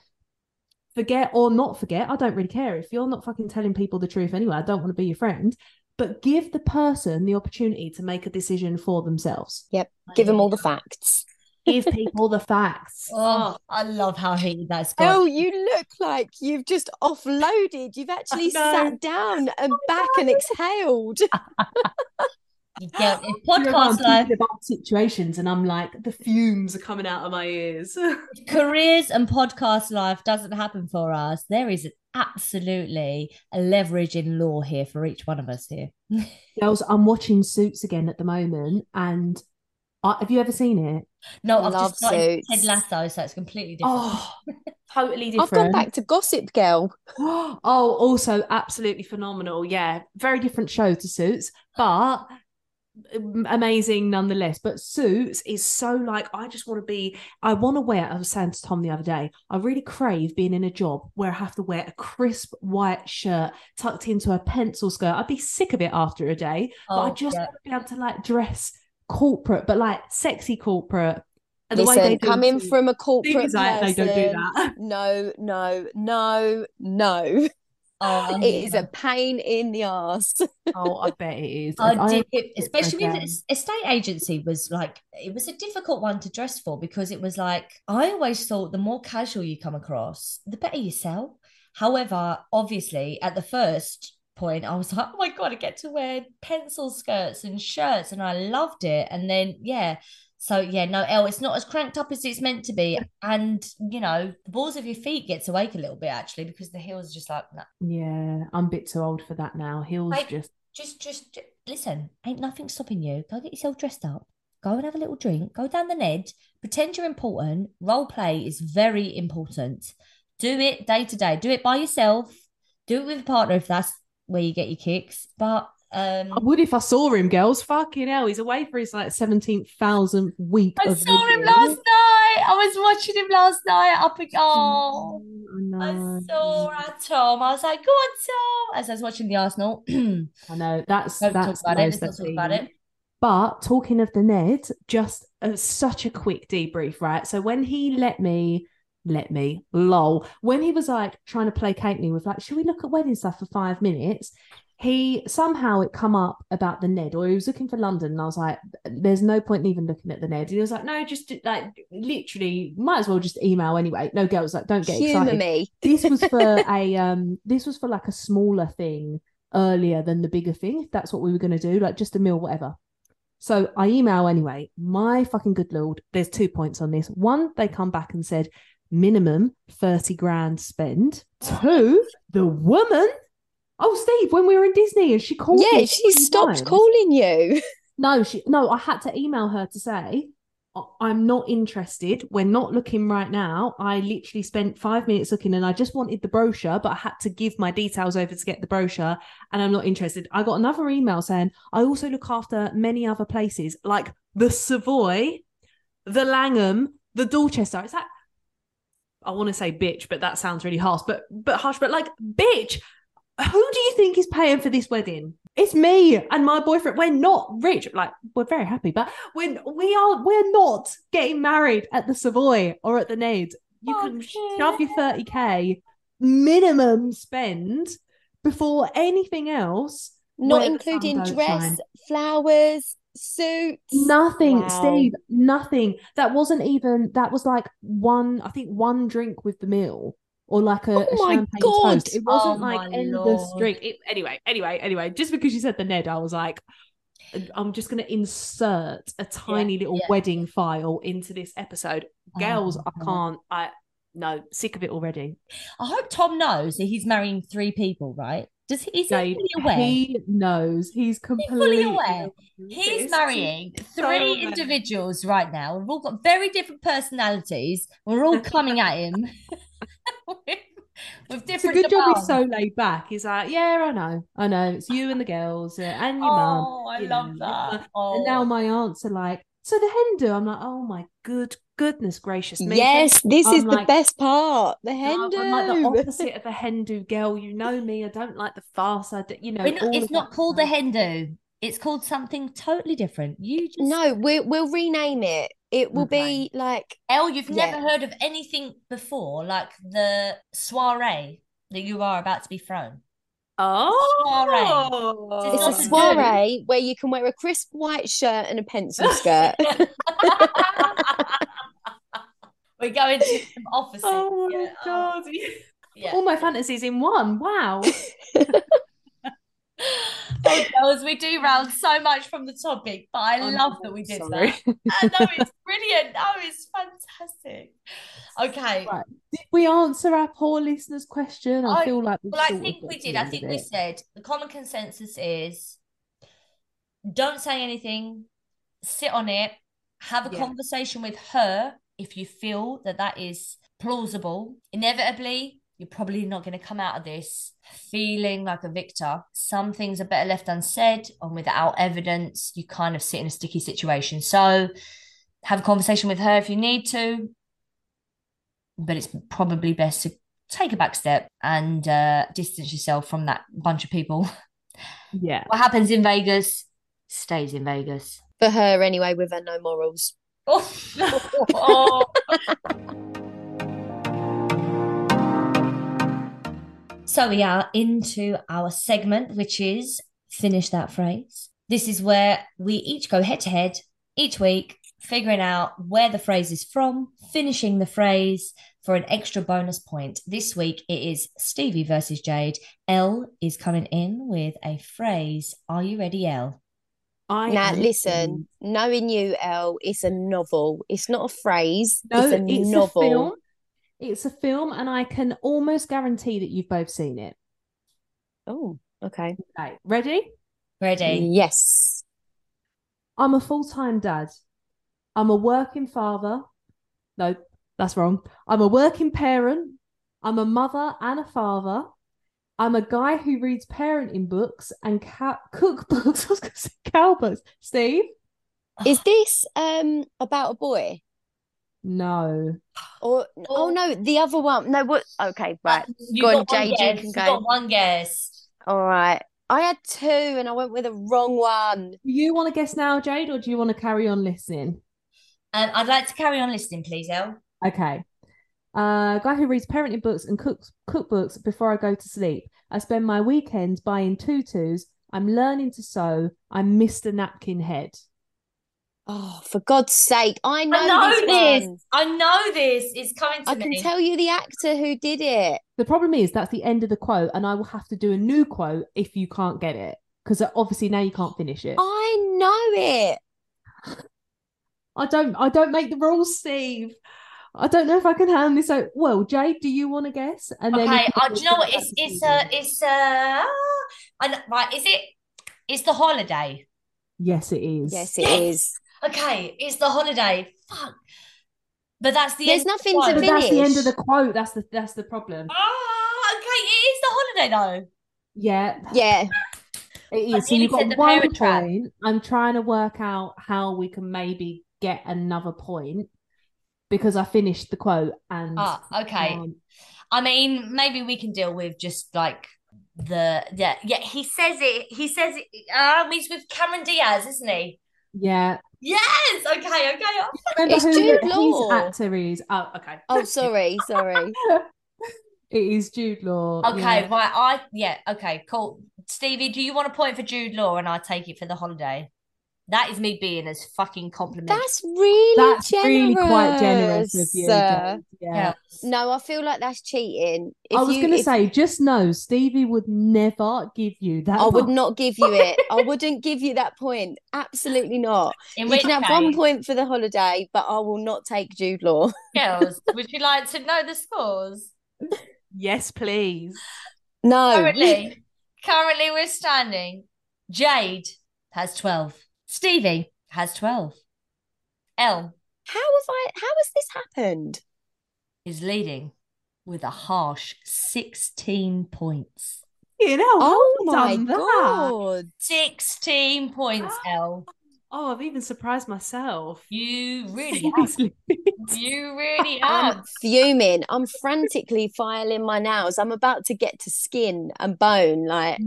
forget or not forget. I don't really care. If you're not fucking telling people the truth anyway, I don't want to be your friend. But give the person the opportunity to make a decision for themselves. Yep. Give them all the facts. Give people the facts. Oh, I love how heated that's got. Oh, you look like you've just offloaded. You've actually sat down and oh, back God. and exhaled. Yeah, it's podcast life. About situations, and I'm like, the fumes are coming out of my ears. Careers and podcast life doesn't happen for us. There is absolutely a leverage in law here for each one of us here. Girls, I'm watching Suits again at the moment, and I, have you ever seen it? No, I I've love just started Ted Lasso, so it's completely different. Oh, totally different. I've gone back to Gossip Girl. Oh, also absolutely phenomenal. Yeah, very different show to Suits, but amazing nonetheless. But Suits is so like, I just want to be I want to wear I was saying to Tom the other day, I really crave being in a job where I have to wear a crisp white shirt tucked into a pencil skirt. I'd be sick of it after a day. Oh, but I just yeah. want to be able to like dress corporate, but like sexy corporate. And Listen, the way they coming do, from a corporate person, they don't do that. No, no, no, no. Oh, it is a pain in the ass. Oh, I bet it is. I I did, it, especially with estate agency was like, it was a difficult one to dress for, because it was like, I always thought the more casual you come across, the better you sell. However, obviously at the first point, I was like, oh my God, I get to wear pencil skirts and shirts, and I loved it. And then, yeah. So, yeah, no, Elle, it's not as cranked up as it's meant to be. And, you know, the balls of your feet gets awake a little bit, actually, because the heels are just like, nah. Yeah, I'm a bit too old for that now. Heels like, just... just... Just, just, listen, ain't nothing stopping you. Go get yourself dressed up. Go and have a little drink. Go down the Ned. Pretend you're important. Role play is very important. Do it day to day. Do it by yourself. Do it with a partner if that's where you get your kicks. But... Um, I would if I saw him, girls. Fucking hell, he's away for his like seventeenth thousandth week. I of saw video. him last night. I was watching him last night. Up and oh, oh no. I saw Tom. I was like, "Go on, Tom!" As I was watching the Arsenal. I know that's Don't that's talk about it. Let's not talk about it. But talking of the Ned, just uh, such a quick debrief, right? So when he let me. Let me lol. When he was like trying to placate me with like, should we look at wedding stuff for five minutes? He somehow it come up about the Ned, or he was looking for London, and I was like, there's no point in even looking at the Ned. And he was like, no, just like literally, might as well just email anyway. No, girls, like don't get Humor excited. Me. This was for a um, this was for like a smaller thing earlier than the bigger thing. If that's what we were gonna do, like just a meal, whatever. So I email anyway. My fucking good lord, there's two points on this. One, they come back and said, minimum thirty grand spend. Two, the woman. Oh, Steve, when we were in Disney and she called yeah, me. Yeah, she stopped times. calling you. No, she no, I had to email her to say, I'm not interested. We're not looking right now. I literally spent five minutes looking and I just wanted the brochure, but I had to give my details over to get the brochure and I'm not interested. I got another email saying, I also look after many other places like the Savoy, the Langham, the Dorchester. It's like, I want to say bitch, but that sounds really harsh. But but harsh, but like, bitch, who do you think is paying for this wedding? It's me and my boyfriend. We're not rich. Like, we're very happy, but when we are, we're not getting married at the Savoy or at the Ned. You okay. can shove your thirty K minimum spend before anything else. Not including dress, flowers, suits. Nothing, wow. Steve, nothing. That wasn't even, that was like one, I think one drink with the meal. Or like a, oh a champagne God. toast. It wasn't oh like endless drink. It, anyway, anyway, anyway, just because you said the Ned, I was like, I'm just going to insert a tiny yeah, little yeah. wedding file into this episode. Girls, oh, I can't, I no, sick of it already. I hope Tom knows that he's marrying three people, right? Does he, is no, he fully aware? He knows. He's completely he's fully aware. He's marrying three so individuals right now. We've all got very different personalities. We're all coming at him. with, with it's a good job he's so laid back. He's like, yeah, I know, I know. It's you and the girls uh, and your oh, mum. Oh, I love know. that. Oh. And now my aunts are like, so the hen do? I'm like, oh my good goodness gracious me. Yes, this I'm is like, the best part. The hen do. I'm like the opposite of a hen do girl. You know me. I don't like the farce. I do, you know, not, it's not called the hen do. It's called something totally different. You just no. We we'll rename it. It will okay. be like... Elle, you've yeah. never heard of anything before, like the soiree that you are about to be thrown. Oh! Soiree. It's, it's a soiree do. where you can wear a crisp white shirt and a pencil skirt. We're going to some offices. Oh, my yeah. God. Yeah. All my fantasies in one. Wow. Oh, girls, we derailed so much from the topic, but I I'm love that we did sorry. that. I know, it's brilliant. Oh, it's fantastic. Okay. Right. Did we answer our poor listeners' question? I, I feel like Well, I think we did. I think we said the common consensus is don't say anything, sit on it, have a yeah. conversation with her if you feel that that is plausible. Inevitably, you're probably not going to come out of this feeling like a victor. Some things are better left unsaid, and without evidence, you kind of sit in a sticky situation. So have a conversation with her if you need to, but it's probably best to take a back step and uh, distance yourself from that bunch of people. Yeah. What happens in Vegas stays in Vegas. For her anyway, with her no morals. Oh. oh. So we are into our segment, which is Finish That Phrase. This is where we each go head-to-head each week, figuring out where the phrase is from, finishing the phrase for an extra bonus point. This week it is Stevie versus Jade. Elle is coming in with a phrase. Are you ready, Elle? I now, listen, ready. Knowing you, Elle, it's a novel. It's not a phrase. No, it's a it's novel. A film. It's a film, and I can almost guarantee that you've both seen it. Oh, okay. okay. Ready? Ready. Yes. I'm a full-time dad. I'm a working father. No, that's wrong. I'm a working parent. I'm a mother and a father. I'm a guy who reads parenting books and ca- cookbooks. I was going to say cow books. Steve? Is this um about a boy? No. Or oh no, the other one. No, what? Okay, right. You go on, Jade. You can go. You got one guess. All right. I had two, and I went with the wrong one. Do you want to guess now, Jade, or do you want to carry on listening? Um, I'd like to carry on listening, please, Elle. Okay. Uh, guy who reads parenting books and cooks cookbooks before I go to sleep. I spend my weekends buying tutus. I'm learning to sew. I'm Mister Napkin Head. Oh, for God's sake, I know, I know this. this. I know this. It's coming to I me. I can tell you the actor who did it. The problem is that's the end of the quote, and I will have to do a new quote if you can't get it, because obviously now you can't finish it. I know it. I don't I don't make the rules, Steve. I don't know if I can hand this out. Well, Jade, do you want to guess? And okay, then uh, do you know what? It's, it's, uh, it's, uh, I, right, is it? It's The Holiday. Yes, it is. Yes, it is. Okay, it's The Holiday. Fuck. But that's the There's end nothing of the to finish. That's the end of the quote. That's the that's the problem. Ah, okay. It is The Holiday, though. Yeah. Yeah. It is. So you've got one point. Trap. I'm trying to work out how we can maybe get another point because I finished the quote. And ah, okay. Um, I mean, maybe we can deal with just like the... Yeah, yeah. he says it. He says it. Um, he's with Cameron Diaz, isn't he? Yeah. Yes. Okay. Okay. Remember it's who Jude Law. His actor is. Oh, okay. Oh, sorry. Sorry. It is Jude Law. Okay, yeah. right. I yeah. Okay, cool. Stevie, do you want a point for Jude Law, and I take it for The Holiday? That is me being as fucking complimentary. That's really that's generous. Really quite generous with you. Uh, yeah. No, I feel like that's cheating. If I was going to say, just know Stevie would never give you that. I point. would not give you it. I wouldn't give you that point. Absolutely not. In you can have case, one point for The Holiday, but I will not take Jude Law. Girls, would you like to know the scores? Yes, please. No. Currently, currently we're standing. Jade has twelve. Stevie has twelve. Elle. How have I how has this happened? Is leading with a harsh sixteen points. You know, oh my god. That? sixteen points, oh. Elle. Oh, I've even surprised myself. You really have. You really have. I'm fuming. I'm frantically filing my nails. I'm about to get to skin and bone. Like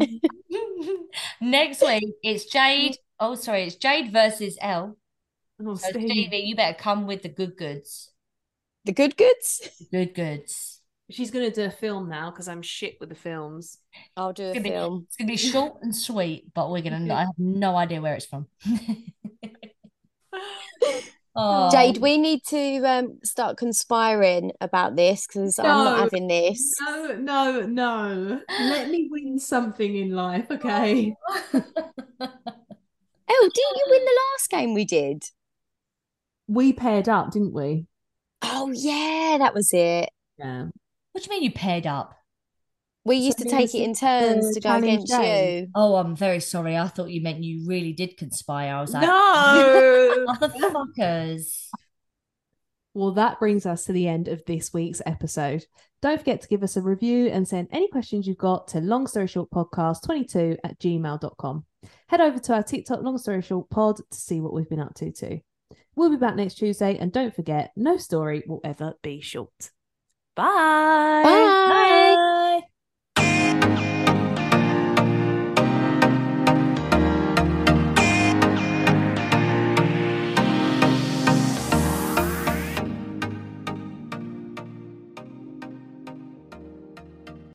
next week it's Jade. Oh, sorry, it's Jade versus Elle. Oh, so Stevie. Stevie, you better come with the good goods. The good goods? The good goods. She's going to do a film now because I'm shit with the films. I'll do it's a film. Be, it's going to be short and sweet, but we're going to I have no idea where it's from. oh. Jade, we need to um, start conspiring about this because no, I'm not having this. No, no, no. Let me win something in life, okay? Oh, didn't you win the last game we did? We paired up, didn't we? Oh, yeah, that was it. Yeah. What do you mean you paired up? We used to take it in turns to go against you. Oh, I'm very sorry. I thought you meant you really did conspire. I was like, no! Motherfuckers. Well, that brings us to the end of this week's episode. Don't forget to give us a review and send any questions you've got to long story short podcast twenty-two at gmail dot com. Head over to our TikTok Long Story Short Pod to see what we've been up to too. We'll be back next Tuesday, and don't forget, no story will ever be short. Bye. Bye.